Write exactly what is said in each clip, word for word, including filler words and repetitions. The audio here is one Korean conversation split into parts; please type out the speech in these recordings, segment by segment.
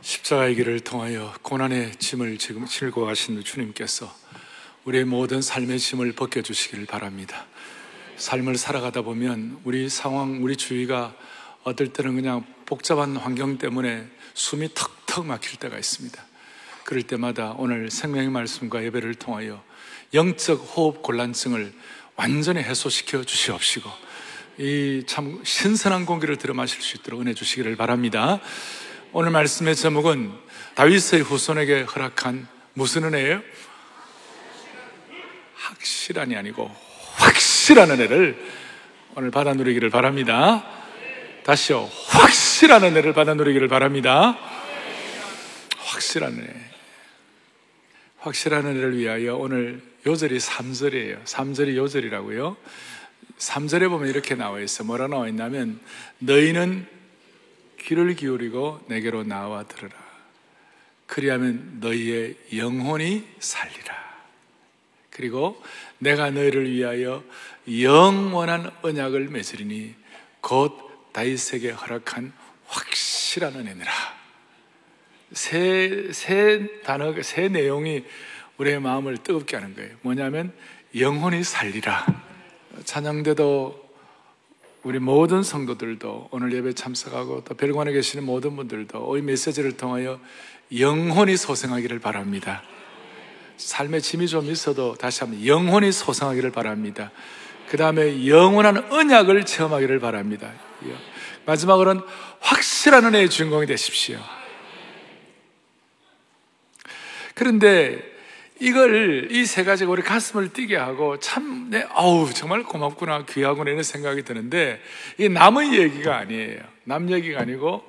십자가의 길을 통하여 고난의 짐을 지금 짊고 가시는 주님께서 우리의 모든 삶의 짐을 벗겨주시기를 바랍니다. 삶을 살아가다 보면 우리 상황, 우리 주위가 어떨 때는 그냥 복잡한 환경 때문에 숨이 턱턱 막힐 때가 있습니다. 그럴 때마다 오늘 생명의 말씀과 예배를 통하여 영적 호흡 곤란증을 완전히 해소시켜 주시옵시고 이 참 신선한 공기를 들여 마실 수 있도록 은혜 주시기를 바랍니다. 오늘 말씀의 제목은 다윗의 후손에게 허락한 무슨 은혜예요? 확실한이 아니고 확실한 은혜를 오늘 받아 누리기를 바랍니다. 다시요, 확실한 은혜를 받아 누리기를 바랍니다. 확실한 은혜. 확실한 은혜를 위하여 오늘 요절이 삼 절이에요. 삼 절이 요절이라고요. 삼 절에 보면 이렇게 나와 있어요. 뭐라 나와 있냐면, 너희는 귀를 기울이고 내게로 나와 들으라. 그리하면 너희의 영혼이 살리라. 그리고 내가 너희를 위하여 영원한 언약을 맺으리니 곧 다윗에게 허락한 확실한 은혜니라. 세, 세 단어, 세 내용이 우리의 마음을 뜨겁게 하는 거예요. 뭐냐면 영혼이 살리라. 찬양대도 우리 모든 성도들도 오늘 예배 참석하고 또 별관에 계시는 모든 분들도 이 메시지를 통하여 영혼이 소생하기를 바랍니다. 삶의 짐이 좀 있어도 다시 한번 영혼이 소생하기를 바랍니다. 그 다음에 영원한 언약을 체험하기를 바랍니다. 마지막으로는 확실한 은혜의 주인공이 되십시오. 그런데 이걸, 이 세 가지가 우리 가슴을 뛰게 하고 참, 네, 아우, 정말 고맙구나, 귀하구나, 이런 생각이 드는데, 이게 남의 얘기가 아니에요. 남 얘기가 아니고,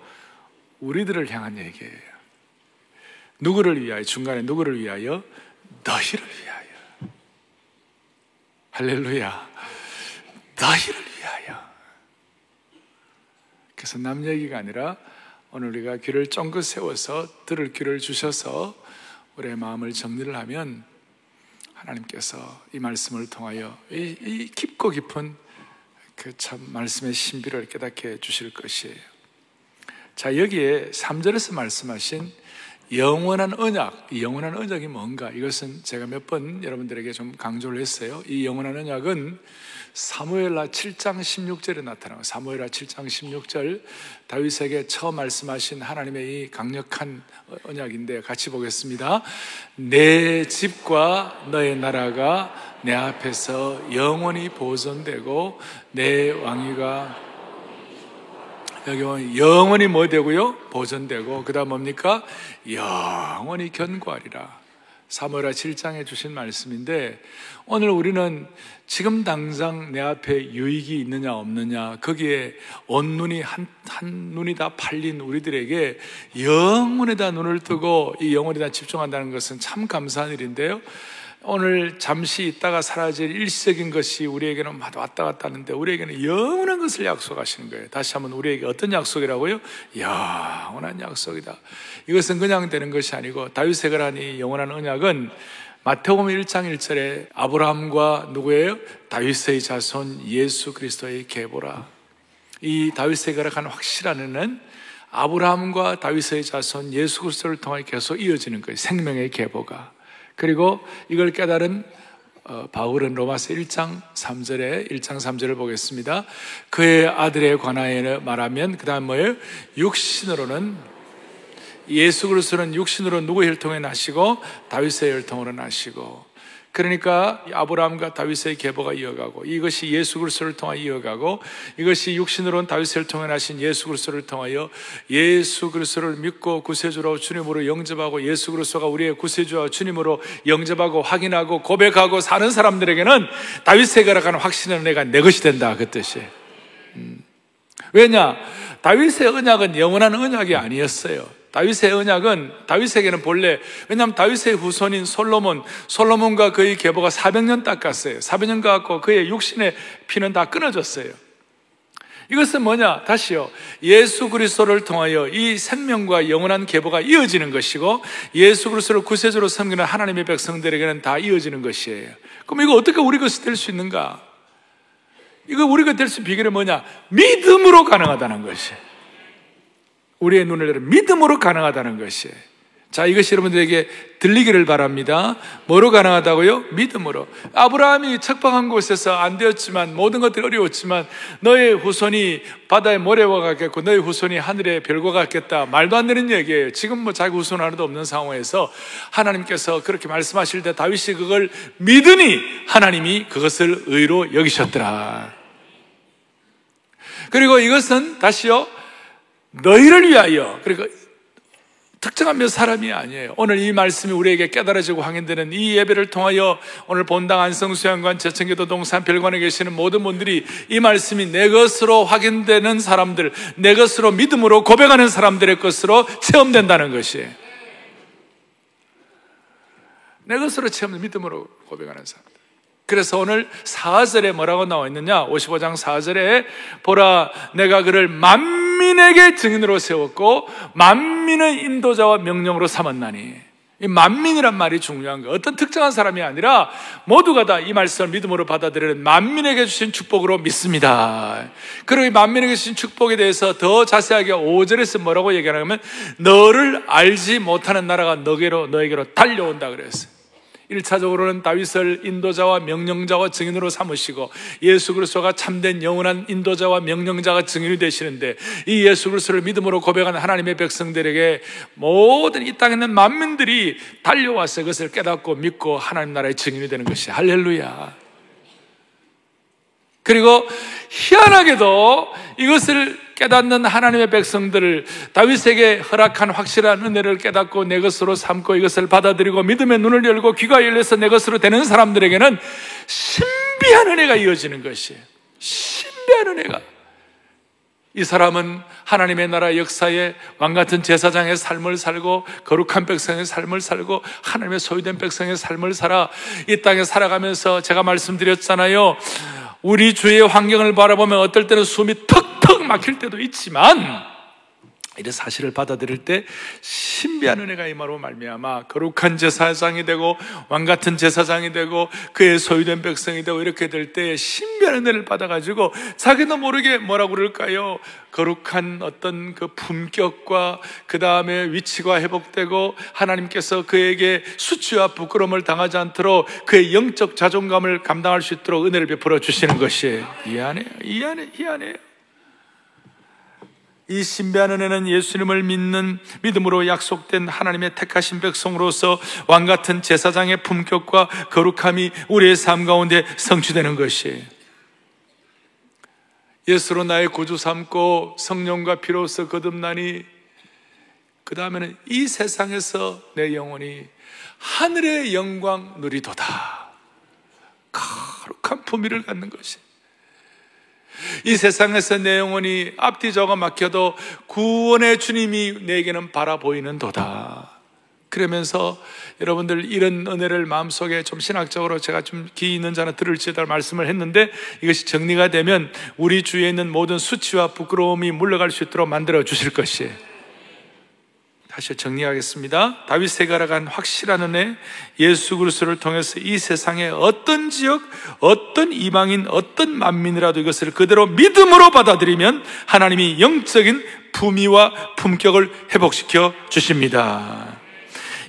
우리들을 향한 얘기예요. 누구를 위하여, 중간에 누구를 위하여? 너희를 위하여. 할렐루야. 너희를 위하여. 그래서 남 얘기가 아니라, 오늘 우리가 귀를 쫑긋 세워서, 들을 귀를 주셔서, 우리의 마음을 정리를 하면 하나님께서 이 말씀을 통하여 이, 이 깊고 깊은 그 참 말씀의 신비를 깨닫게 해주실 것이에요. 자, 여기에 삼 절에서 말씀하신 영원한 언약, 이 영원한 언약이 뭔가, 이것은 제가 몇 번 여러분들에게 좀 강조를 했어요. 이 영원한 언약은 사무엘하 칠 장 십육 절에 나타나고, 사무엘하 칠 장 십육 절 다윗에게 처음 말씀하신 하나님의 이 강력한 언약인데 같이 보겠습니다. 내 집과 너의 나라가 내 앞에서 영원히 보존되고 내 왕위가, 여기 보면 영원히 뭐 되고요? 보존되고, 그 다음 뭡니까? 영원히 견고하리라. 사무엘하 칠 장에 주신 말씀인데, 오늘 우리는 지금 당장 내 앞에 유익이 있느냐 없느냐, 거기에 온 눈이 한, 한 눈이 다 팔린 우리들에게 영원에다 눈을 뜨고 이 영원에다 집중한다는 것은 참 감사한 일인데요, 오늘 잠시 있다가 사라질 일시적인 것이 우리에게는 왔다 갔다 하는데 우리에게는 영원한 것을 약속하시는 거예요. 다시 한번, 우리에게 어떤 약속이라고요? 영원한 약속이다. 이것은 그냥 되는 것이 아니고, 다윗에게 한 이 영원한 언약은 마태복음 일 장 일 절에 아브라함과 누구예요? 다윗의 자손 예수 그리스도의 계보라. 이 다윗에게 한 확실한 은혜는 아브라함과 다윗의 자손 예수 그리스도를 통해 계속 이어지는 거예요. 생명의 계보가. 그리고 이걸 깨달은 바울은 로마서 일 장 삼 절에, 일 장 삼 절을 보겠습니다. 그의 아들에 관하여 말하면, 그 다음 뭐예요? 육신으로는, 예수 그리스도는 육신으로 누구의 혈통에 나시고 다윗의 혈통으로 나시고, 그러니까 아브라함과 다윗의 계보가 이어가고, 이것이 예수 그리스도를 통하여 이어가고, 이것이 육신으로는 다윗을 통해 나신 예수 그리스도를 통하여 예수 그리스도를 믿고 구세주로 주님으로 영접하고, 예수 그리스도가 우리의 구세주와 주님으로 영접하고 확인하고 고백하고 사는 사람들에게는 다윗에게 허락한 확실한 은혜가 내 것이 된다, 그 뜻이에요. 음. 왜냐? 다윗의 언약은 영원한 언약이 아니었어요. 다윗의 언약은, 다윗에게는 본래, 왜냐하면 다윗의 후손인 솔로몬, 솔로몬과 그의 계보가 사백 년 닦았어요. 사백 년 가고 그의 육신의 피는 다 끊어졌어요. 이것은 뭐냐? 다시요, 예수 그리스도를 통하여 이 생명과 영원한 계보가 이어지는 것이고, 예수 그리스도를 구세주로 섬기는 하나님의 백성들에게는 다 이어지는 것이에요. 그럼 이거 어떻게 우리 것이 될 수 있는가? 이거 우리 것이 될 수 비결이 뭐냐? 믿음으로 가능하다는 것이에요. 우리의 눈을 열어 믿음으로 가능하다는 것이에요. 자, 이것이 여러분들에게 들리기를 바랍니다. 뭐로 가능하다고요? 믿음으로. 아브라함이 척박한 곳에서 안 되었지만, 모든 것들이 어려웠지만, 너의 후손이 바다의 모래와 같겠고 너의 후손이 하늘의 별과 같겠다, 말도 안 되는 얘기예요. 지금 뭐 자기 후손 하나도 없는 상황에서 하나님께서 그렇게 말씀하실 때 다윗이 그걸 믿으니 하나님이 그것을 의로 여기셨더라. 그리고 이것은 다시요, 너희를 위하여, 그러니까 특정한 몇 사람이 아니에요. 오늘 이 말씀이 우리에게 깨달아지고 확인되는 이 예배를 통하여 오늘 본당 안성수양관 제천교도 동산 별관에 계시는 모든 분들이 이 말씀이 내 것으로 확인되는 사람들, 내 것으로 믿음으로 고백하는 사람들의 것으로 체험된다는 것이에요. 내 것으로 체험, 믿음으로 고백하는 사람들. 그래서 오늘 사 절에 뭐라고 나와 있느냐? 오십오 장 사 절에 보라, 내가 그를 만민에게 증인으로 세웠고 만민의 인도자와 명령으로 삼았나니. 이 만민이란 말이 중요한 거예요. 어떤 특정한 사람이 아니라 모두가 다 이 말씀을 믿음으로 받아들이는 만민에게 주신 축복으로 믿습니다. 그리고 이 만민에게 주신 축복에 대해서 더 자세하게 오 절에서 뭐라고 얘기하냐면, 너를 알지 못하는 나라가 너에게로, 너에게로 달려온다 그랬어요. 일 차적으로는 다윗을 인도자와 명령자와 증인으로 삼으시고, 예수 그리스도가 참된 영원한 인도자와 명령자가 증인이 되시는데, 이 예수 그리스도를 믿음으로 고백하는 하나님의 백성들에게 모든 이 땅에 있는 만민들이 달려와서 그것을 깨닫고 믿고 하나님 나라의 증인이 되는 것이, 할렐루야. 그리고 희한하게도 이것을 깨닫는 하나님의 백성들을 다윗에게 허락한 확실한 은혜를 깨닫고 내 것으로 삼고 이것을 받아들이고 믿음의 눈을 열고 귀가 열려서 내 것으로 되는 사람들에게는 신비한 은혜가 이어지는 것이에요. 신비한 은혜가. 이 사람은 하나님의 나라 역사에 왕같은 제사장의 삶을 살고 거룩한 백성의 삶을 살고 하나님의 소유된 백성의 삶을 살아 이 땅에 살아가면서, 제가 말씀드렸잖아요, 우리 주위의 환경을 바라보면 어떨 때는 숨이 턱턱 막힐 때도 있지만, 이런 사실을 받아들일 때 신비한 은혜가 임하로 말미암아 거룩한 제사장이 되고 왕같은 제사장이 되고 그의 소유된 백성이 되고, 이렇게 될 때 신비한 은혜를 받아가지고 자기도 모르게 뭐라고 그럴까요? 거룩한 어떤 그 품격과 그 다음에 위치가 회복되고, 하나님께서 그에게 수치와 부끄러움을 당하지 않도록 그의 영적 자존감을 감당할 수 있도록 은혜를 베풀어 주시는 것이에요. 이해하네요. 이해하네요. 이해하네요. 이 신비한 은혜는 예수님을 믿는 믿음으로 약속된 하나님의 택하신 백성으로서 왕같은 제사장의 품격과 거룩함이 우리의 삶 가운데 성취되는 것이에요. 예수로 나의 구주 삼고 성령과 피로서 거듭나니, 그 다음에는 이 세상에서 내 영혼이 하늘의 영광 누리도다. 거룩한 품위를 갖는 것이에요. 이 세상에서 내 영혼이 앞뒤 저가 막혀도 구원의 주님이 내게는 바라보이는 도다. 그러면서 여러분들 이런 은혜를 마음속에 좀 신학적으로 제가 좀 귀 있는 자는 들을지다 말씀을 했는데, 이것이 정리가 되면 우리 주위에 있는 모든 수치와 부끄러움이 물러갈 수 있도록 만들어 주실 것이에요. 다시 정리하겠습니다. 다윗에게 허락한 확실한 은혜, 예수 그리스도를 통해서 이 세상의 어떤 지역, 어떤 이방인, 어떤 만민이라도 이것을 그대로 믿음으로 받아들이면 하나님이 영적인 품위와 품격을 회복시켜 주십니다.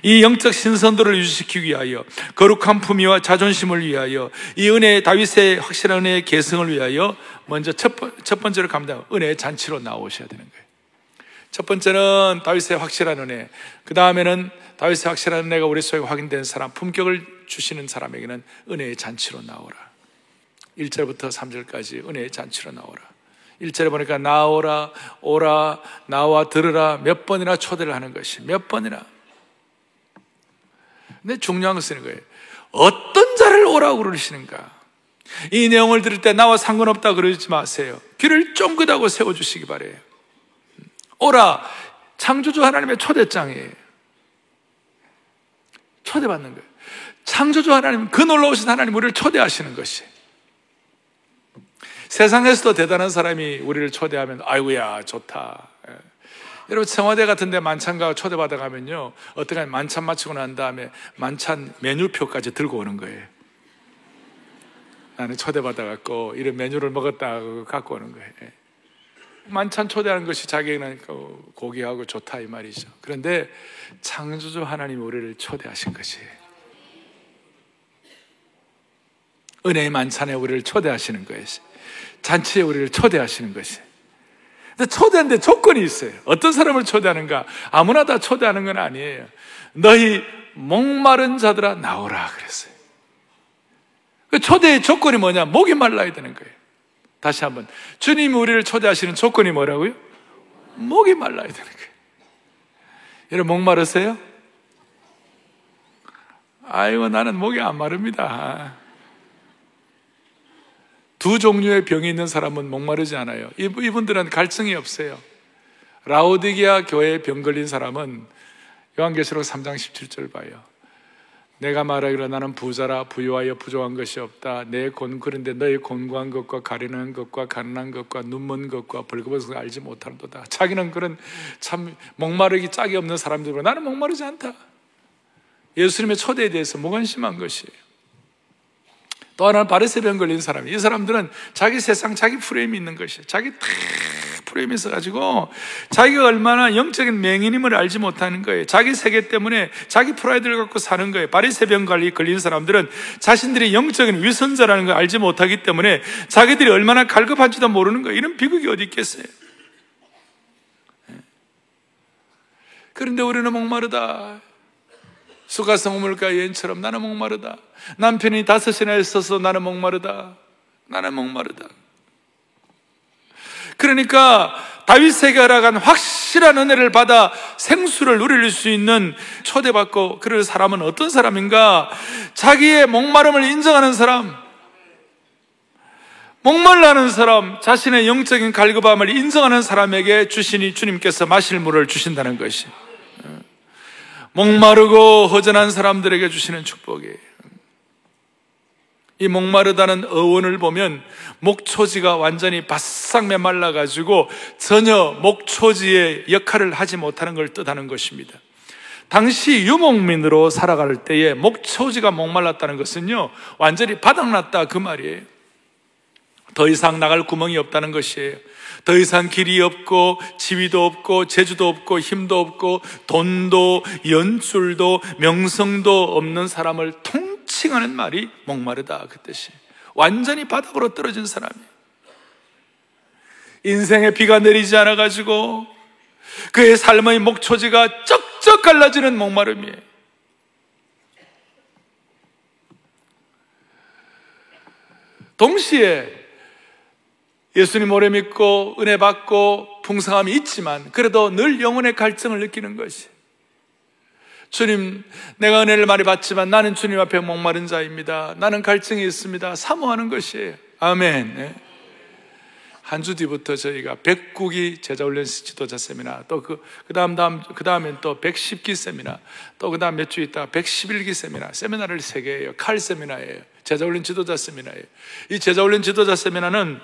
이 영적 신선도를 유지시키기 위하여, 거룩한 품위와 자존심을 위하여, 이 은혜의 다윗의 확실한 은혜의 계승을 위하여 먼저 첫, 첫 번째로 감당, 은혜의 잔치로 나오셔야 되는 거예요. 첫 번째는 다윗의 확실한 은혜, 그 다음에는 다윗의 확실한 은혜가 우리 속에 확인된 사람, 품격을 주시는 사람에게는 은혜의 잔치로 나오라. 일 절부터 삼 절까지 은혜의 잔치로 나오라. 일 절에 보니까 나오라, 오라, 나와 들으라 몇 번이나 초대를 하는 것이, 몇 번이나. 근데 중요한 거 쓰는 거예요. 어떤 자를 오라고 그러시는가. 이 내용을 들을 때 나와 상관없다 그러지 마세요. 귀를 쫑긋하고 세워주시기 바래요. 오라, 창조주 하나님의 초대장이에요. 초대받는 거예요. 창조주 하나님, 그 놀라우신 하나님 우리를 초대하시는 것이. 세상에서도 대단한 사람이 우리를 초대하면 아이고야 좋다. 예. 여러분 청와대 같은 데 만찬가 초대받아 가면요, 어떻게 하면 만찬 마치고 난 다음에 만찬 메뉴표까지 들고 오는 거예요. 나는 초대받아 갖고 이런 메뉴를 먹었다고 갖고 오는 거예요. 예. 만찬 초대하는 것이 자기에게는 고귀하고 좋다 이 말이죠. 그런데 창조주 하나님 우리를 초대하신 것이에요. 은혜의 만찬에 우리를 초대하시는 것이에요. 잔치에 우리를 초대하시는 것이에요. 근데 초대하는데 조건이 있어요. 어떤 사람을 초대하는가? 아무나 다 초대하는 건 아니에요. 너희 목마른 자들아 나오라 그랬어요. 그 초대의 조건이 뭐냐? 목이 말라야 되는 거예요. 다시 한번, 주님이 우리를 초대하시는 조건이 뭐라고요? 목이 말라야 되는 거예요. 여러분 목 마르세요? 아이고 나는 목이 안 마릅니다. 두 종류의 병이 있는 사람은 목 마르지 않아요. 이분들은 갈증이 없어요. 라오디게아 교회에 병 걸린 사람은 요한계시록 삼 장 십칠 절 봐요. 내가 말하기로 나는 부자라 부유하여 부족한 것이 없다. 내 곤, 그런데 너의 곤고한 것과 가련한 것과 가난한 것과 눈먼 것과 벌거벗은 것을 알지 못하는도다. 자기는 그런 참 목마르기 짝이 없는 사람들로 나는 목마르지 않다. 예수님의 초대에 대해서 무관심한 것이에요. 또 하나는 바리새병 걸린 사람. 이 사람들은 자기 세상, 자기 프레임이 있는 것이에요. 자기 다 프레임이 있어가지고 자기가 얼마나 영적인 맹인임을 알지 못하는 거예요. 자기 세계 때문에 자기 프라이드를 갖고 사는 거예요. 바리새병 걸린 사람들은 자신들이 영적인 위선자라는 걸 알지 못하기 때문에 자기들이 얼마나 갈급한지도 모르는 거예요. 이런 비극이 어디 있겠어요? 그런데 우리는 목마르다. 수가성 우물가의 여인처럼 나는 목마르다. 남편이 다섯이나 있어서 나는 목마르다. 나는 목마르다. 그러니까 다윗에게 허락한 확실한 은혜를 받아 생수를 누릴 수 있는 초대받고 그럴 사람은 어떤 사람인가? 자기의 목마름을 인정하는 사람, 목말라는 사람, 자신의 영적인 갈급함을 인정하는 사람에게 주시니 주님께서 마실 물을 주신다는 것이 목마르고 허전한 사람들에게 주시는 축복이에요. 이 목마르다는 어원을 보면 목초지가 완전히 바싹 메말라가지고 전혀 목초지의 역할을 하지 못하는 걸 뜻하는 것입니다. 당시 유목민으로 살아갈 때에 목초지가 목말랐다는 것은요, 완전히 바닥났다 그 말이에요. 더 이상 나갈 구멍이 없다는 것이에요. 더 이상 길이 없고 지위도 없고 재주도 없고 힘도 없고 돈도 연줄도 명성도 없는 사람을 통칭하는 말이 목마르다 그 뜻이에요. 완전히 바닥으로 떨어진 사람이에요. 인생에 비가 내리지 않아가지고 그의 삶의 목초지가 쩍쩍 갈라지는 목마름이에요. 동시에 예수님 오래 믿고 은혜 받고 풍성함이 있지만 그래도 늘 영혼의 갈증을 느끼는 것이, 주님 내가 은혜를 많이 받지만 나는 주님 앞에 목마른 자입니다. 나는 갈증이 있습니다. 사모하는 것이에요. 아멘. 네. 한 주 뒤부터 저희가 백구 기 제자훈련 지도자 세미나, 또 그 다음 다음 그 다음엔 또 백십 기 세미나, 또 그 다음 몇 주 있다 백십일 기 세미나, 세미나를 세 개예요. 칼 세미나예요. 제자훈련 지도자 세미나예요. 이 제자훈련 지도자 세미나는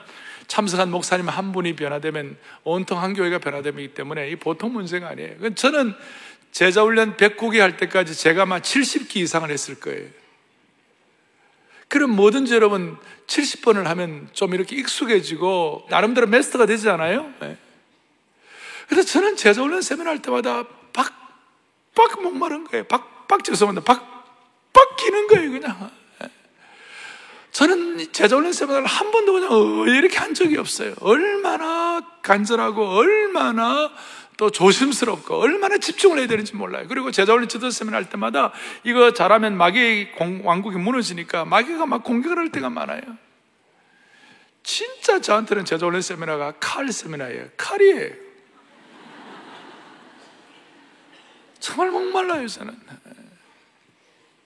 참석한 목사님 한 분이 변화되면 온통 한 교회가 변화되기 때문에 이 보통 문제가 아니에요. 저는 제자훈련 백구 기 할 때까지 제가 아마 칠십 기 이상을 했을 거예요. 그럼 뭐든지 여러분 칠십 번을 하면 좀 이렇게 익숙해지고 나름대로 마스터가 되지 않아요? 네. 그래서 저는 제자훈련 세미나 할 때마다 박박 목마른 거예요. 박박 죄송합니다. 박박 끼는 거예요 그냥. 저는 제자훈련 세미나를 한 번도 그냥 이렇게 한 적이 없어요. 얼마나 간절하고 얼마나 또 조심스럽고 얼마나 집중을 해야 되는지 몰라요. 그리고 제자훈련 지도자 세미나 할 때마다 이거 잘하면 마귀의 왕국이 무너지니까 마귀가 막 공격을 할 때가 많아요. 진짜 저한테는 제자훈련 세미나가 칼 세미나예요. 칼이에요. 정말 목말라요 저는.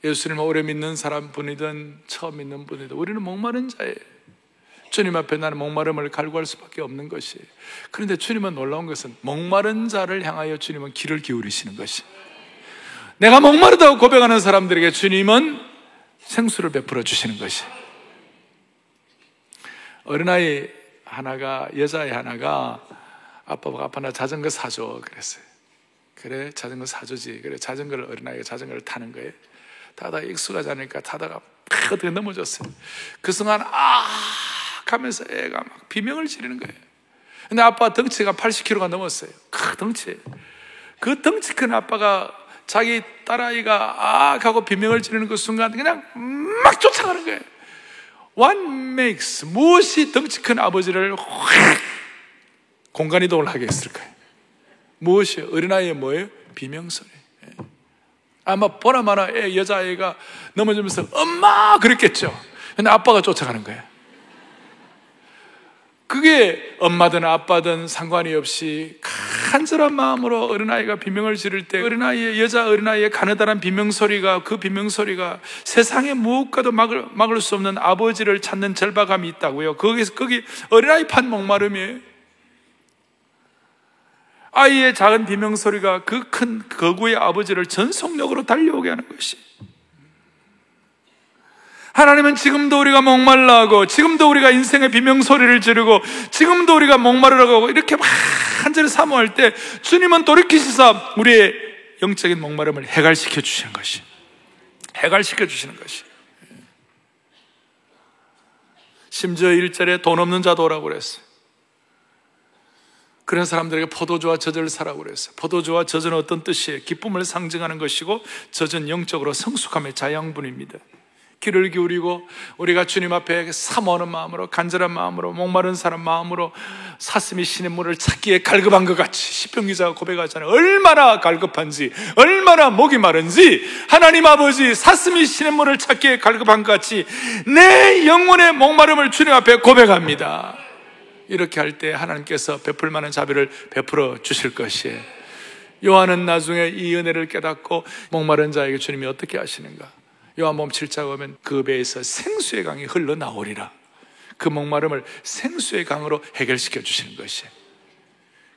예수님을 오래 믿는 사람 분이든 처음 믿는 분이든 우리는 목마른 자예요. 주님 앞에 나는 목마름을 갈구할 수밖에 없는 것이에요. 그런데 주님은 놀라운 것은 목마른 자를 향하여 주님은 귀를 기울이시는 것이에요. 내가 목마르다고 고백하는 사람들에게 주님은 생수를 베풀어 주시는 것이에요. 어린아이 하나가, 여자아이 하나가 아빠가 아빠 나 자전거 사줘 그랬어요. 그래 자전거 사주지. 그래 자전거를 어린아이가 자전거를 타는 거예요. 타다가 익숙하지 않으니까 타다가 팍 어떻게 넘어졌어요. 그 순간 아! 하면서 애가 막 비명을 지르는 거예요. 근데 아빠 덩치가 팔십 킬로그램가 넘었어요. 큰 덩치. 그 덩치 큰 아빠가 자기 딸아이가 악 하고 비명을 지르는 그 순간 그냥 막 쫓아가는 거예요. What makes, 무엇이 덩치 큰 아버지를 확 공간 이동을 하게 했을까요? 무엇이요? 어린아이의 뭐예요? 비명소리. 아마 보나마나 애, 여자아이가 넘어지면서 엄마! 그랬겠죠. 근데 아빠가 쫓아가는 거예요. 그게 엄마든 아빠든 상관이 없이 간절한 마음으로 어린아이가 비명을 지를 때 어린아이의, 여자 어린아이의 가느다란 비명소리가, 그 비명소리가 세상의 무엇과도 막을, 막을 수 없는 아버지를 찾는 절박함이 있다고요. 거기서, 거기 어린아이 판 목마름이에요. 아이의 작은 비명소리가 그 큰 거구의 아버지를 전속력으로 달려오게 하는 것이. 하나님은 지금도 우리가 목말라 하고, 지금도 우리가 인생의 비명소리를 지르고, 지금도 우리가 목마르라고 하고, 이렇게 막 한절에 사모할 때 주님은 돌이키시사 우리의 영적인 목마름을 해갈시켜 주시는 것이, 해갈시켜 주시는 것이. 심지어 일 절에 돈 없는 자도 오라고 그랬어요. 그런 사람들에게 포도주와 젖을 사라고 그랬어요. 포도주와 젖은 어떤 뜻이에요? 기쁨을 상징하는 것이고, 젖은 영적으로 성숙함의 자양분입니다. 귀를 기울이고 우리가 주님 앞에 사모하는 마음으로, 간절한 마음으로, 목마른 사람 마음으로 사슴이 신의 물을 찾기에 갈급한 것 같이, 시편 기자가 고백하잖아요. 얼마나 갈급한지, 얼마나 목이 마른지. 하나님 아버지, 사슴이 신의 물을 찾기에 갈급한 것 같이 내 영혼의 목마름을 주님 앞에 고백합니다. 이렇게 할 때 하나님께서 베풀 만한 자비를 베풀어 주실 것이에요. 요한은 나중에 이 은혜를 깨닫고 목마른 자에게 주님이 어떻게 하시는가? 요한복음 칠 장 보면 그 배에서 생수의 강이 흘러나오리라. 그 목마름을 생수의 강으로 해결시켜 주시는 것이에요.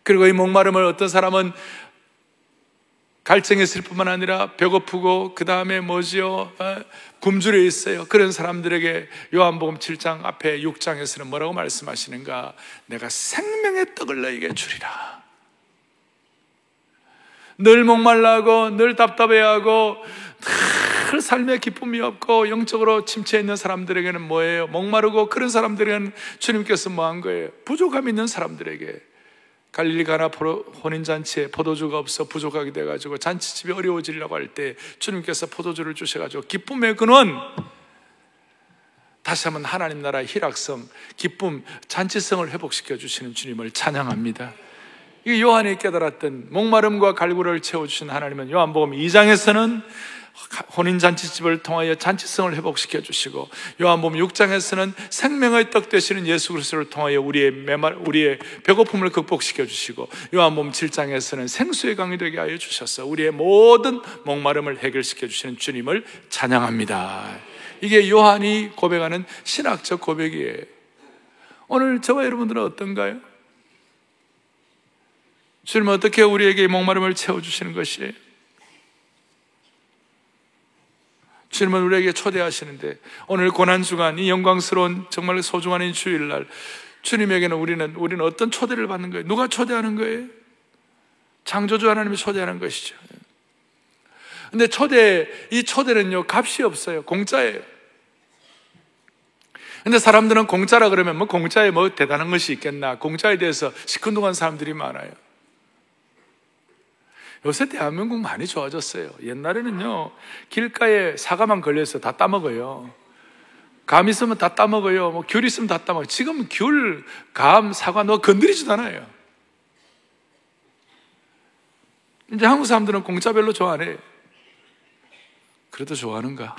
그리고 이 목마름을 어떤 사람은 갈증했을 뿐만 아니라 배고프고 그 다음에 뭐지요? 굶주려 있어요. 그런 사람들에게 요한복음 칠 장 앞에 육 장에서는 뭐라고 말씀하시는가? 내가 생명의 떡을 너에게 주리라. 늘 목말라하고 늘 답답해하고 늘 삶에 기쁨이 없고 영적으로 침체해 있는 사람들에게는 뭐예요? 목마르고 그런 사람들에게는 주님께서 뭐한 거예요? 부족함이 있는 사람들에게. 갈릴리 가나 혼인잔치에 포도주가 없어 부족하게 돼가지고 잔치집이 어려워지려고 할 때 주님께서 포도주를 주셔가지고 기쁨의 근원, 다시 한번 하나님 나라의 희락성, 기쁨, 잔치성을 회복시켜 주시는 주님을 찬양합니다. 이 요한이 깨달았던 목마름과 갈구를 채워주신 하나님은 요한복음 이 장에서는 혼인잔치집을 통하여 잔치성을 회복시켜 주시고, 요한복음 육 장에서는 생명의 떡 되시는 예수 그리스도를 통하여 우리의 메말, 우리의 배고픔을 극복시켜 주시고, 요한복음 칠 장에서는 생수의 강이 되게 하여 주셔서 우리의 모든 목마름을 해결시켜 주시는 주님을 찬양합니다. 이게 요한이 고백하는 신학적 고백이에요. 오늘 저와 여러분들은 어떤가요? 주님은 어떻게 우리에게 목마름을 채워주시는 것이에요? 주님은 우리에게 초대하시는데, 오늘 고난주간, 이 영광스러운 정말 소중한 이 주일날, 주님에게는 우리는, 우리는 어떤 초대를 받는 거예요? 누가 초대하는 거예요? 창조주 하나님이 초대하는 것이죠. 근데 초대, 이 초대는요, 값이 없어요. 공짜예요. 근데 사람들은 공짜라 그러면 뭐 공짜에 뭐 대단한 것이 있겠나, 공짜에 대해서 시큰둥한 사람들이 많아요. 요새 대한민국 많이 좋아졌어요. 옛날에는요, 길가에 사과만 걸려서 다 따먹어요. 감 있으면 다 따먹어요. 뭐 귤 있으면 다 따먹어요. 지금 귤, 감, 사과 너 건드리지도 않아요. 이제 한국 사람들은 공짜 별로 좋아 안 해요. 그래도 좋아하는가?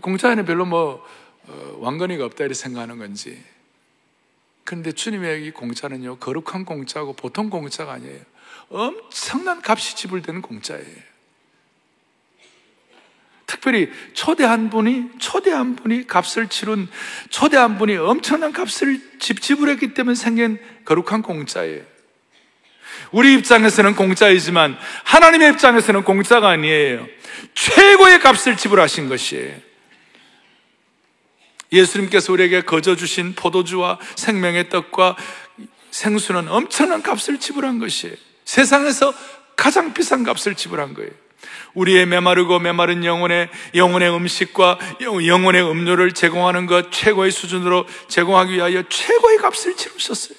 공짜에는 별로 뭐 어, 왕건이가 없다 이렇게 생각하는 건지. 그런데 주님의 이 공짜는요, 거룩한 공짜고 보통 공짜가 아니에요. 엄청난 값이 지불되는 공짜예요. 특별히 초대한 분이, 초대한 분이 값을 치른, 초대한 분이 엄청난 값을 지불했기 때문에 생긴 거룩한 공짜예요. 우리 입장에서는 공짜이지만 하나님의 입장에서는 공짜가 아니에요. 최고의 값을 지불하신 것이에요. 예수님께서 우리에게 거저 주신 포도주와 생명의 떡과 생수는 엄청난 값을 지불한 것이에요. 세상에서 가장 비싼 값을 지불한 거예요. 우리의 메마르고 메마른 영혼에 영혼의 음식과 영혼의 음료를 제공하는 것, 최고의 수준으로 제공하기 위하여 최고의 값을 치르셨어요.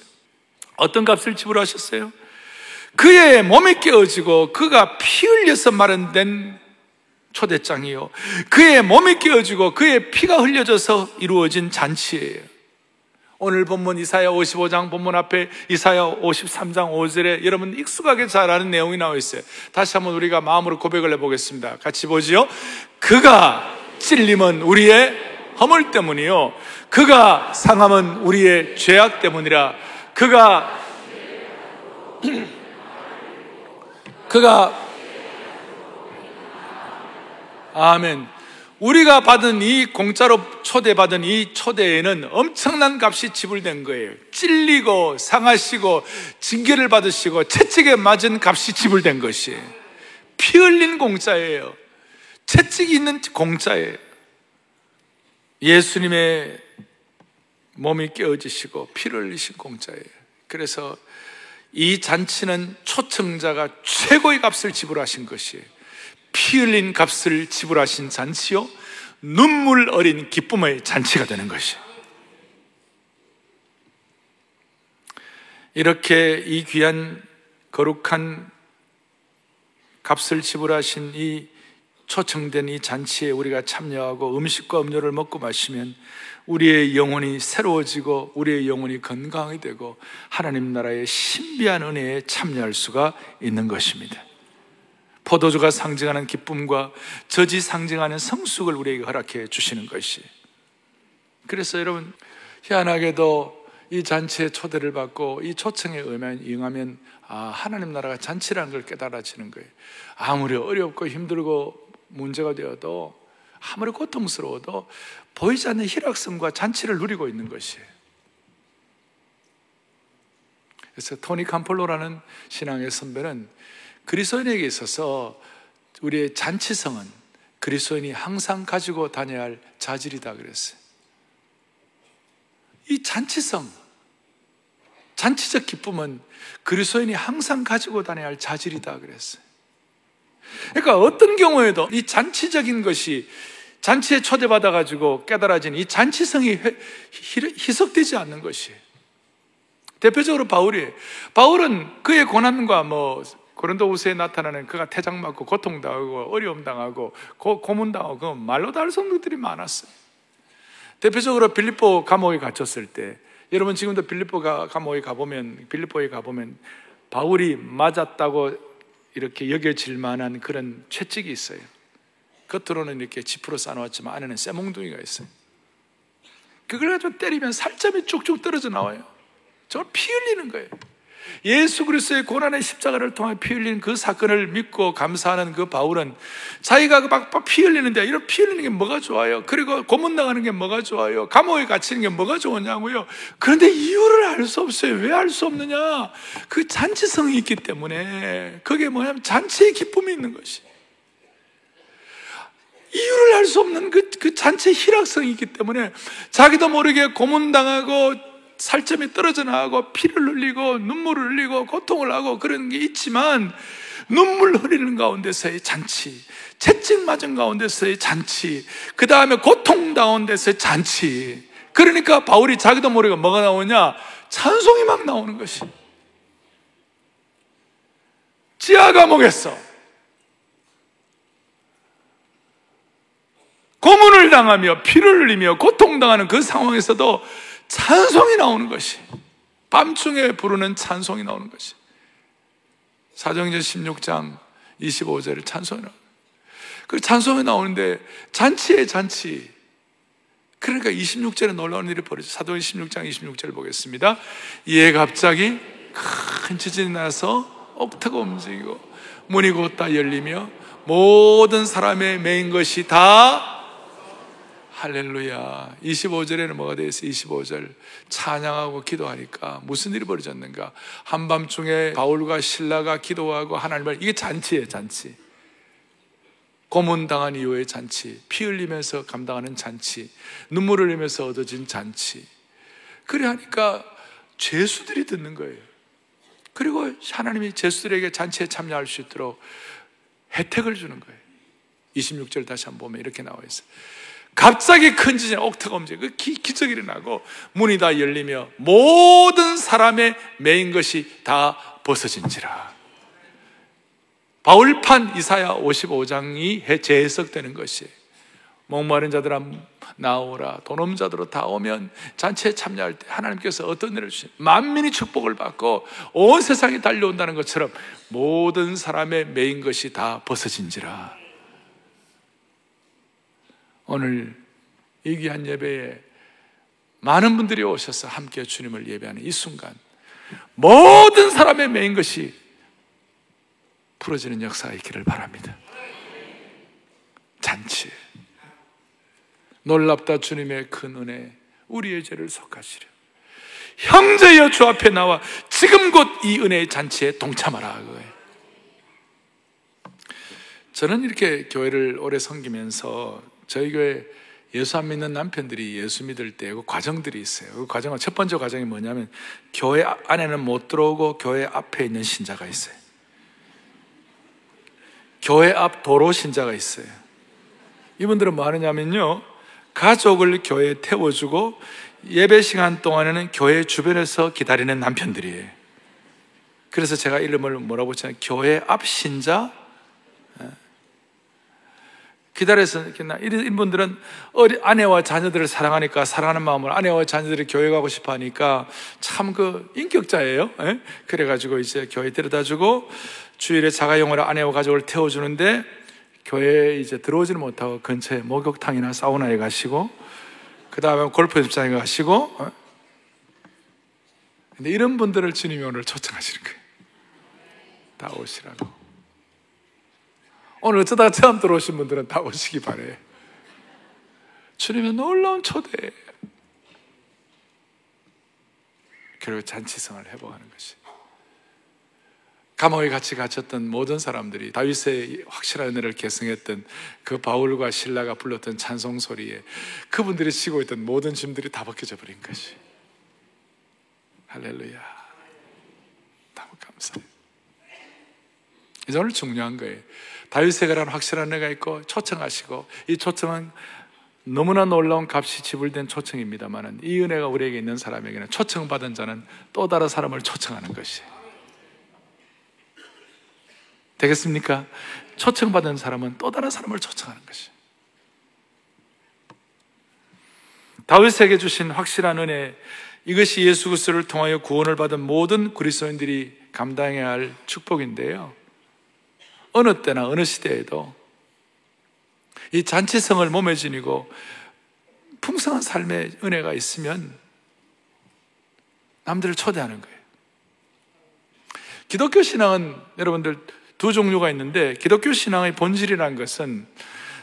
어떤 값을 지불하셨어요? 그의 몸이 깨어지고 그가 피 흘려서 마련된 초대장이요, 그의 몸이 깨어지고 그의 피가 흘려져서 이루어진 잔치예요. 오늘 본문 이사야 오십오 장 본문 앞에 이사야 오십삼 장 오 절에 여러분 익숙하게 잘 아는 내용이 나와 있어요. 다시 한번 우리가 마음으로 고백을 해보겠습니다. 같이 보지요. 그가 찔림은 우리의 허물 때문이요, 그가 상함은 우리의 죄악 때문이라. 그가 그가 아멘. 우리가 받은 이 공짜로 초대받은 이 초대에는 엄청난 값이 지불된 거예요. 찔리고 상하시고 징계를 받으시고 채찍에 맞은 값이 지불된 것이에요. 피 흘린 공짜예요. 채찍이 있는 공짜예요. 예수님의 몸이 깨어지시고 피를 흘리신 공짜예요. 그래서 이 잔치는 초청자가 최고의 값을 지불하신 것이에요. 피 흘린 값을 지불하신 잔치요, 눈물 어린 기쁨의 잔치가 되는 것이에요. 이렇게 이 귀한 거룩한 값을 지불하신 이 초청된 이 잔치에 우리가 참여하고 음식과 음료를 먹고 마시면 우리의 영혼이 새로워지고 우리의 영혼이 건강하게 되고 하나님 나라의 신비한 은혜에 참여할 수가 있는 것입니다. 포도주가 상징하는 기쁨과 젖이 상징하는 성숙을 우리에게 허락해 주시는 것이. 그래서 여러분, 희한하게도 이 잔치에 초대를 받고 이 초청에 응하면 아, 하나님 나라가 잔치라는 걸 깨달아지는 거예요. 아무리 어렵고 힘들고 문제가 되어도, 아무리 고통스러워도 보이지 않는 희락성과 잔치를 누리고 있는 것이에요. 그래서 토니 캄폴로라는 신앙의 선배는 그리스도인에게 있어서 우리의 잔치성은 그리스도인이 항상 가지고 다녀야 할 자질이다 그랬어요. 이 잔치성, 잔치적 기쁨은 그리스도인이 항상 가지고 다녀야 할 자질이다 그랬어요. 그러니까 어떤 경우에도 이 잔치적인 것이, 잔치에 초대받아가지고 깨달아진 이 잔치성이 희석되지 않는 것이에요. 대표적으로 바울이에요. 바울은 그의 고난과 뭐 고린도후서에 나타나는 그가 태장 맞고 고통당하고 어려움 당하고 고문당하고 그 말로 다할 수 없는 것들이 많았어요. 대표적으로 빌립보 감옥에 갇혔을 때, 여러분 지금도 빌립보 감옥에 가보면, 빌립보에 가보면 바울이 맞았다고 이렇게 여겨질 만한 그런 채찍이 있어요. 겉으로는 이렇게 지프로 싸놓았지만 안에는 쇠몽둥이가 있어요. 그걸 가지고 때리면 살점이 쭉쭉 떨어져 나와요. 정말 피 흘리는 거예요. 예수 그리스도의 고난의 십자가를 통해 피 흘린 그 사건을 믿고 감사하는 그 바울은 자기가 막 피 흘리는데, 이런 피 흘리는 게 뭐가 좋아요? 그리고 고문당하는 게 뭐가 좋아요? 감옥에 갇히는 게 뭐가 좋으냐고요? 그런데 이유를 알 수 없어요. 왜 알 수 없느냐? 그 잔치성이 있기 때문에. 그게 뭐냐면 잔치의 기쁨이 있는 것이. 이유를 알 수 없는 그, 그 잔치의 희락성이 있기 때문에 자기도 모르게 고문당하고 살점이 떨어져 나가고 피를 흘리고 눈물을 흘리고 고통을 하고 그런 게 있지만, 눈물 흘리는 가운데서의 잔치, 채찍 맞은 가운데서의 잔치, 그 다음에 고통 가운데서의 잔치. 그러니까 바울이 자기도 모르게 뭐가 나오냐? 찬송이 막 나오는 것이. 지하 감옥에서 고문을 당하며 피를 흘리며 고통당하는 그 상황에서도 찬송이 나오는 것이, 밤중에 부르는 찬송이 나오는 것이. 사도행전 십육 장 이십오 절에 찬송이 나오는 거예요. 그 찬송이 나오는데 잔치에 잔치. 그러니까 이십육 절에 놀라운 일이 벌어져요. 사도행전 십육 장 이십육 절을 보겠습니다. 이에 갑자기 큰 지진이 나서 옥터가 움직이고 문이 곧 다 열리며 모든 사람의 메인 것이 다, 할렐루야. 이십오 절에는 뭐가 되어 있어요? 이십오 절. 찬양하고 기도하니까 무슨 일이 벌어졌는가? 한밤중에 바울과 실라가 기도하고 하나님을, 이게 잔치예요, 잔치. 고문당한 이후의 잔치, 피 흘리면서 감당하는 잔치, 눈물 흘리면서 얻어진 잔치. 그래 하니까 죄수들이 듣는 거예요. 그리고 하나님이 죄수들에게 잔치에 참여할 수 있도록 혜택을 주는 거예요. 이십육 절 다시 한번 보면 이렇게 나와 있어요. 갑자기 큰 지진에 옥타검지 그 기적이 일어나고 문이 다 열리며 모든 사람의 매인 것이 다 벗어진지라. 바울판 이사야 오십오 장이 재해석되는 것이 목마른 자들아 나오라, 돈 없는 자들로 다 오면 잔치에 참여할 때 하나님께서 어떤 일을 주신 만민이 축복을 받고 온 세상이 달려온다는 것처럼 모든 사람의 매인 것이 다 벗어진지라. 오늘 이 귀한 예배에 많은 분들이 오셔서 함께 주님을 예배하는 이 순간 모든 사람의 매인 것이 풀어지는 역사가 있기를 바랍니다. 잔치 놀랍다 주님의 큰 은혜 우리의 죄를 속하시려 형제여 주 앞에 나와 지금 곧 이 은혜의 잔치에 동참하라. 저는 이렇게 교회를 오래 섬기면서 저희 교회 예수 안 믿는 남편들이 예수 믿을 때 그 과정들이 있어요. 그 과정은 첫 번째 과정이 뭐냐면 교회 안에는 못 들어오고 교회 앞에 있는 신자가 있어요. 교회 앞 도로 신자가 있어요. 이분들은 뭐 하느냐면요, 가족을 교회에 태워주고 예배 시간 동안에는 교회 주변에서 기다리는 남편들이에요. 그래서 제가 이름을 뭐라고 했잖아요. 교회 앞 신자 기다려서 이런 분들은 어리, 아내와 자녀들을 사랑하니까 사랑하는 마음으로 아내와 자녀들이 교회 가고 싶어 하니까 참 그 인격자예요. 에? 그래가지고 이제 교회 데려다주고 주일에 자가용으로 아내와 가족을 태워주는데 교회에 이제 들어오지는 못하고 근처에 목욕탕이나 사우나에 가시고 그 다음에 골프 연습장에 가시고. 어? 근데 이런 분들을 주님이 오늘 초청하시는 거예요. 다 오시라고. 오늘 어쩌다가 처음 들어오신 분들은 다 오시기 바래요. 주님의 놀라운 초대예요. 그리고 잔치성을 회복하는 것이. 감옥에 같이 갇혔던 모든 사람들이 다윗의 확실한 은혜를 계승했던 그 바울과 실라가 불렀던 찬송 소리에 그분들이 지고 있던 모든 짐들이 다 벗겨져 버린 것이. 할렐루야. 너무 감사해요. 이제 오늘 중요한 거예요. 다윗에게 란 확실한 은혜가 있고 초청하시고 이 초청은 너무나 놀라운 값이 지불된 초청입니다만 이 은혜가 우리에게 있는 사람에게는 초청받은 자는 또 다른 사람을 초청하는 것이에요. 되겠습니까? 초청받은 사람은 또 다른 사람을 초청하는 것이에요. 다윗에게 주신 확실한 은혜, 이것이 예수 그리스도를 통하여 구원을 받은 모든 그리스도인들이 감당해야 할 축복인데요, 어느 때나 어느 시대에도 이 잔치성을 몸에 지니고 풍성한 삶의 은혜가 있으면 남들을 초대하는 거예요. 기독교 신앙은 여러분들 두 종류가 있는데, 기독교 신앙의 본질이라는 것은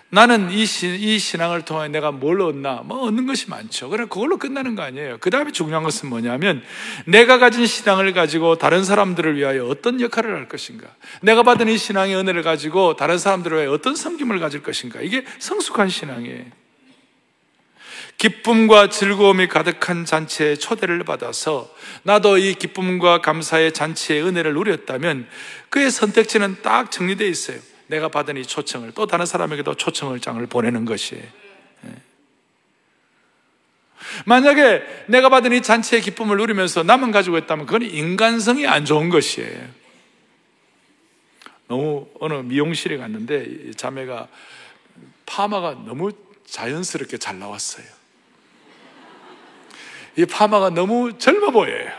나는 이, 신, 이 신앙을 통해 내가 뭘 얻나, 뭐 얻는 것이 많죠. 그러나 그걸로 끝나는 거 아니에요. 그 다음에 중요한 것은 뭐냐면 내가 가진 신앙을 가지고 다른 사람들을 위하여 어떤 역할을 할 것인가, 내가 받은 이 신앙의 은혜를 가지고 다른 사람들을 위하여 어떤 섬김을 가질 것인가. 이게 성숙한 신앙이에요. 기쁨과 즐거움이 가득한 잔치에 초대를 받아서 나도 이 기쁨과 감사의 잔치의 은혜를 누렸다면 그의 선택지는 딱 정리되어 있어요. 내가 받은 이 초청을 또 다른 사람에게도 초청을 장을 보내는 것이에요. 만약에 내가 받은 이 잔치의 기쁨을 누리면서 나만 가지고 있다면 그건 인간성이 안 좋은 것이에요. 너무 어느 미용실에 갔는데 자매가 파마가 너무 자연스럽게 잘 나왔어요. 이 파마가 너무 젊어 보여요.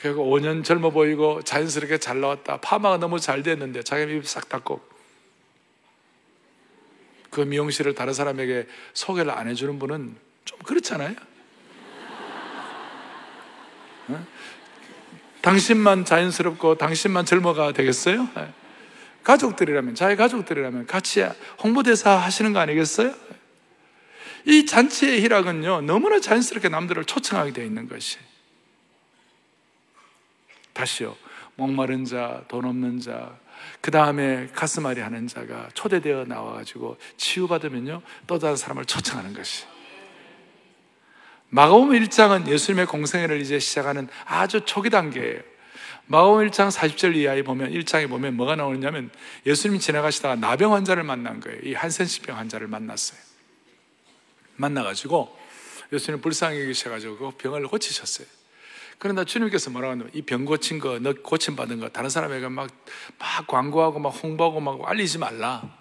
그리고 오 년 젊어 보이고 자연스럽게 잘 나왔다. 파마가 너무 잘 됐는데 자기 입 싹 닫고 그 미용실을 다른 사람에게 소개를 안 해주는 분은 좀 그렇잖아요. 어? 당신만 자연스럽고 당신만 젊어가 되겠어요? 가족들이라면, 자기 가족들이라면 같이 홍보대사 하시는 거 아니겠어요? 이 잔치의 희락은요, 너무나 자연스럽게 남들을 초청하게 되어 있는 것이. 다시요, 목마른 자, 돈 없는 자, 그 다음에 가슴앓이 하는 자가 초대되어 나와가지고 치유받으면요, 또 다른 사람을 초청하는 것이. 마가복음 일 장은 예수님의 공생애를 이제 시작하는 아주 초기 단계예요. 마가복음 일 장 사십 절 이하에 보면, 일 장에 보면 뭐가 나오느냐면, 예수님이 지나가시다가 나병 환자를 만난 거예요. 이 한센시병 환자를 만났어요. 만나가지고 예수님 불쌍히 여기셔가지고 병을 고치셨어요. 그런데 주님께서 뭐라고 하냐면, 이 병 고친 거, 너 고침 받은 거 다른 사람에게 막, 막 광고하고 막 홍보하고 막 알리지 말라.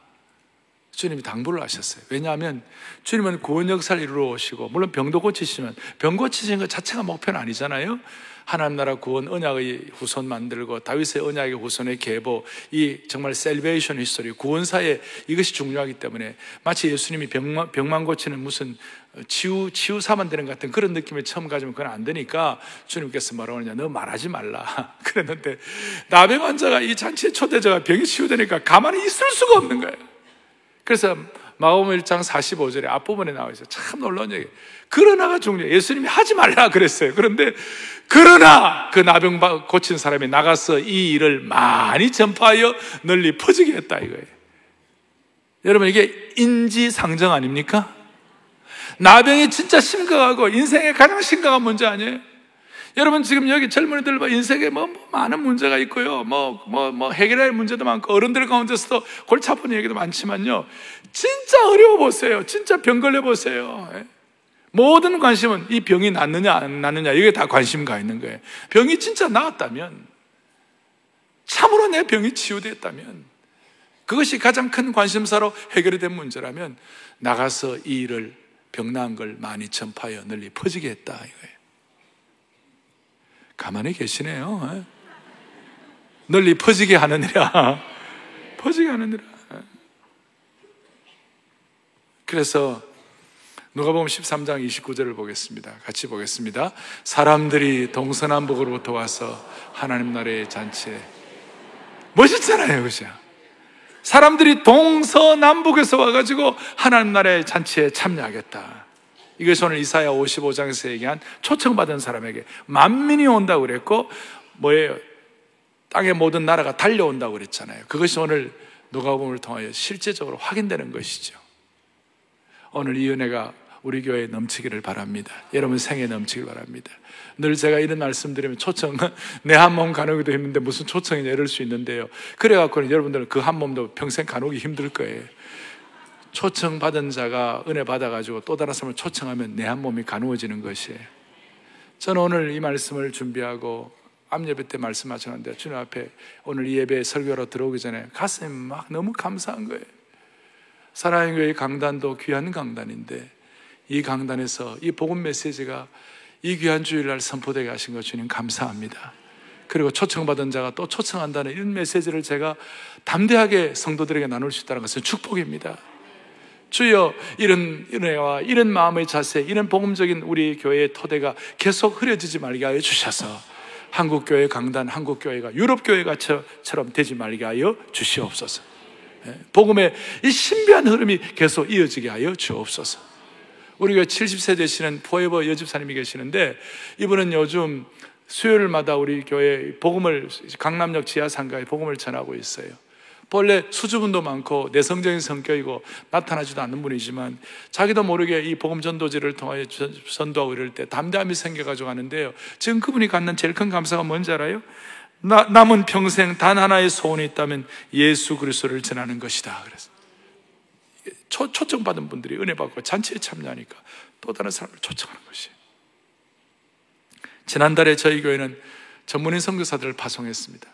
주님이 당부를 하셨어요. 왜냐하면 주님은 구원 역사를 이루러 오시고, 물론 병도 고치시면, 병 고치시는 것 자체가 목표는 아니잖아요. 하나님 나라 구원 언약의 후손 만들고, 다윗의 언약의 후손의 계보, 이 정말 셀베이션 히스토리, 구원사에 이것이 중요하기 때문에, 마치 예수님이 병만, 병만 고치는 무슨 치유, 치유사만 되는 것 같은 그런 느낌을 처음 가지면 그건 안 되니까, 주님께서 뭐라고 하느냐, 너 말하지 말라. 그랬는데, 나병 환자가 이 잔치에 초대자가 병이 치유되니까 가만히 있을 수가 없는 거예요. 그래서 마가복음 일 장 사십오 절에 앞부분에 나와 있어요. 참 놀라운 얘기예요. 그러나가 중요해요. 예수님이 하지 말라 그랬어요. 그런데 그러나 그 나병 고친 사람이 나가서 이 일을 많이 전파하여 널리 퍼지게 했다 이거예요. 여러분, 이게 인지상정 아닙니까? 나병이 진짜 심각하고 인생의 가장 심각한 문제 아니에요? 여러분, 지금 여기 젊은이들 봐, 인생에 뭐, 뭐 많은 문제가 있고요. 뭐, 뭐, 뭐, 해결할 문제도 많고, 어른들 가운데서도 골치 아픈 얘기도 많지만요. 진짜 어려워 보세요. 진짜 병 걸려 보세요. 모든 관심은 이 병이 낫느냐, 안 낫느냐, 이게 다 관심 가 있는 거예요. 병이 진짜 나았다면, 참으로 내 병이 치유됐다면, 그것이 가장 큰 관심사로 해결이 된 문제라면, 나가서 이 일을, 병 나은 걸 많이 전파하여 널리 퍼지게 했다, 이거예요. 가만히 계시네요. 널리 퍼지게 하느니라. 퍼지게 하느니라. 그래서 누가복음 십삼 장 이십구 절을 보겠습니다. 같이 보겠습니다. 사람들이 동서남북으로부터 와서 하나님 나라의 잔치에, 멋있잖아요, 그죠? 사람들이 동서남북에서 와가지고 하나님 나라의 잔치에 참여하겠다. 이것이 오늘 이사야 오십오 장에서 얘기한 초청받은 사람에게 만민이 온다고 그랬고, 뭐예요? 땅의 모든 나라가 달려온다고 그랬잖아요. 그것이 오늘 누가복음을 통하여 실제적으로 확인되는 것이죠. 오늘 이 은혜가 우리 교회에 넘치기를 바랍니다. 여러분 생에 넘치길 바랍니다. 늘 제가 이런 말씀드리면, 초청은 내 한 몸 간혹이도 힘든데 무슨 초청이냐 이럴 수 있는데요. 그래갖고는 여러분들은 그 한 몸도 평생 간혹이 힘들 거예요. 초청받은 자가 은혜 받아가지고 또 다른 사람을 초청하면 내 한 몸이 가누어지는 것이에요. 저는 오늘 이 말씀을 준비하고 암예배 때 말씀하셨는데, 주님 앞에 오늘 이 예배 설교로 들어오기 전에 가슴이 막 너무 감사한 거예요. 사랑의 교회의 강단도 귀한 강단인데, 이 강단에서 이 복음 메시지가 이 귀한 주일날 선포되게 하신 것, 주님 감사합니다. 그리고 초청받은 자가 또 초청한다는 이런 메시지를 제가 담대하게 성도들에게 나눌 수 있다는 것은 축복입니다. 주여, 이런 은혜와 이런 마음의 자세, 이런 복음적인 우리 교회의 토대가 계속 흐려지지 말게 하여 주셔서, 한국교회 강단, 한국교회가 유럽교회처럼 되지 말게 하여 주시옵소서. 복음의 이 신비한 흐름이 계속 이어지게 하여 주옵소서. 우리가 칠십 세 되시는 포에버 여집사님이 계시는데, 이분은 요즘 수요일마다 우리 교회 복음을, 강남역 지하상가에 복음을 전하고 있어요. 원래 수줍음도 많고 내성적인 성격이고 나타나지도 않는 분이지만, 자기도 모르게 이 복음 전도지를 통하여 전도하고 이럴 때 담대함이 생겨가지고 하는데요. 지금 그분이 갖는 제일 큰 감사가 뭔지 알아요? 나, 남은 평생 단 하나의 소원이 있다면 예수 그리스도를 전하는 것이다. 그래서 초, 초청받은 분들이 은혜 받고 잔치에 참여하니까 또 다른 사람을 초청하는 것이에요. 지난달에 저희 교회는 전문인 선교사들을 파송했습니다.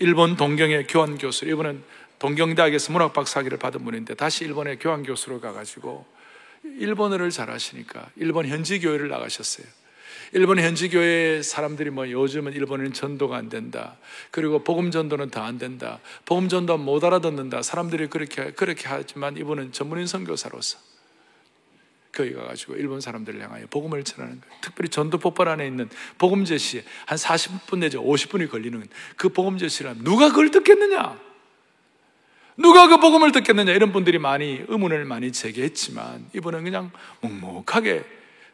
일본 동경의 교환교수, 이분은 동경대학에서 문학박사학위를 받은 분인데, 다시 일본에 교환교수로 가가지고 일본어를 잘하시니까 일본 현지교회를 나가셨어요. 일본 현지교회 사람들이 뭐 요즘은 일본은 전도가 안 된다, 그리고 복음전도는 더 안 된다, 복음전도는 못 알아듣는다, 사람들이 그렇게 그렇게 하지만, 이분은 전문인 선교사로서 거기 가가지고 일본 사람들을 향하여 복음을 전하는 거예요. 특별히 전도 폭발 안에 있는 복음 제시에 한 사십 분 내지 오십 분이 걸리는 그 복음 제시를 하면 누가 그걸 듣겠느냐? 누가 그 복음을 듣겠느냐? 이런 분들이 많이 의문을 많이 제기했지만, 이분은 그냥 묵묵하게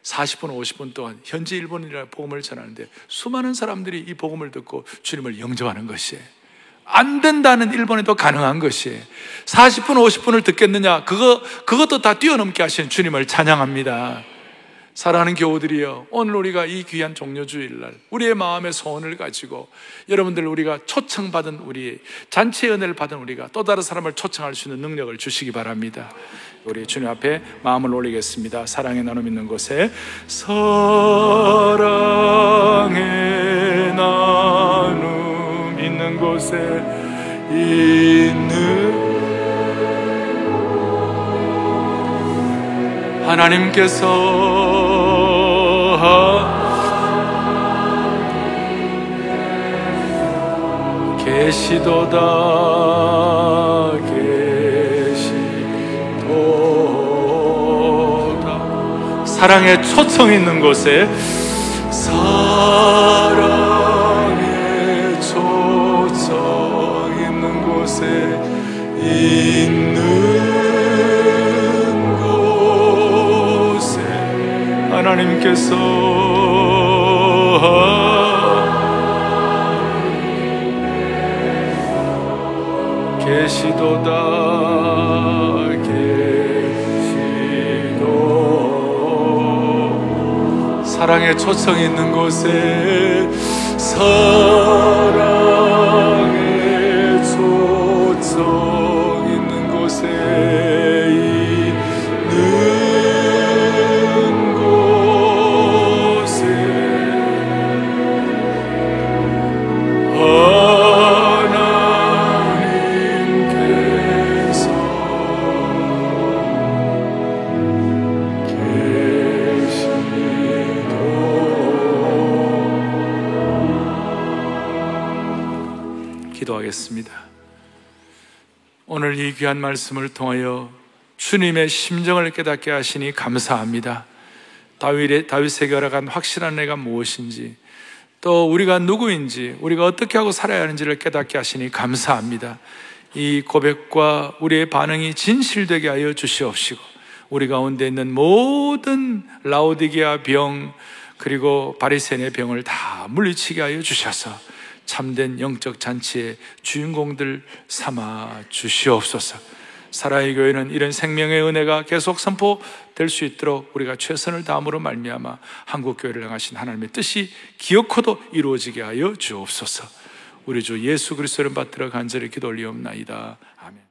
사십 분 오십 분 동안 현지 일본인이라 복음을 전하는데, 수많은 사람들이 이 복음을 듣고 주님을 영접하는 것이에요. 안 된다는 일본에도 가능한 것이에요. 사십 분, 오십 분을 듣겠느냐? 그거, 그것도 다 뛰어넘게 하신 주님을 찬양합니다. 사랑하는 교우들이여, 오늘 우리가 이 귀한 종려주일날 우리의 마음의 소원을 가지고 여러분들 우리가 초청받은 우리 잔치의 은혜를 받은 우리가 또 다른 사람을 초청할 수 있는 능력을 주시기 바랍니다. 우리 주님 앞에 마음을 올리겠습니다. 사랑의 나눔 있는 곳에 사랑의 나눔 있는 곳에 있는 하나님께서 계시도다 계시도다 사랑의 초청 있는 곳에 사랑의 초청 있는 곳에 있는 하나님께서 계시도다 계시도 사랑의 초청 있는 곳에 사랑의 초청 있는 곳에 하겠습니다. 오늘 이 귀한 말씀을 통하여 주님의 심정을 깨닫게 하시니 감사합니다. 다윗의, 다윗에게 허락한 확실한 내가 무엇인지, 또 우리가 누구인지, 우리가 어떻게 하고 살아야 하는지를 깨닫게 하시니 감사합니다. 이 고백과 우리의 반응이 진실되게 하여 주시옵시고, 우리 가운데 있는 모든 라오디게아 병 그리고 바리새인의 병을 다 물리치게 하여 주셔서 참된 영적 잔치의 주인공들 삼아 주시옵소서. 사랑의 교회는 이런 생명의 은혜가 계속 선포될 수 있도록 우리가 최선을 다함으로 말미암아 한국교회를 향하신 하나님의 뜻이 기어코도 이루어지게 하여 주옵소서. 우리 주 예수 그리스도를 받들어 간절히 기도 올리옵나이다. 아멘.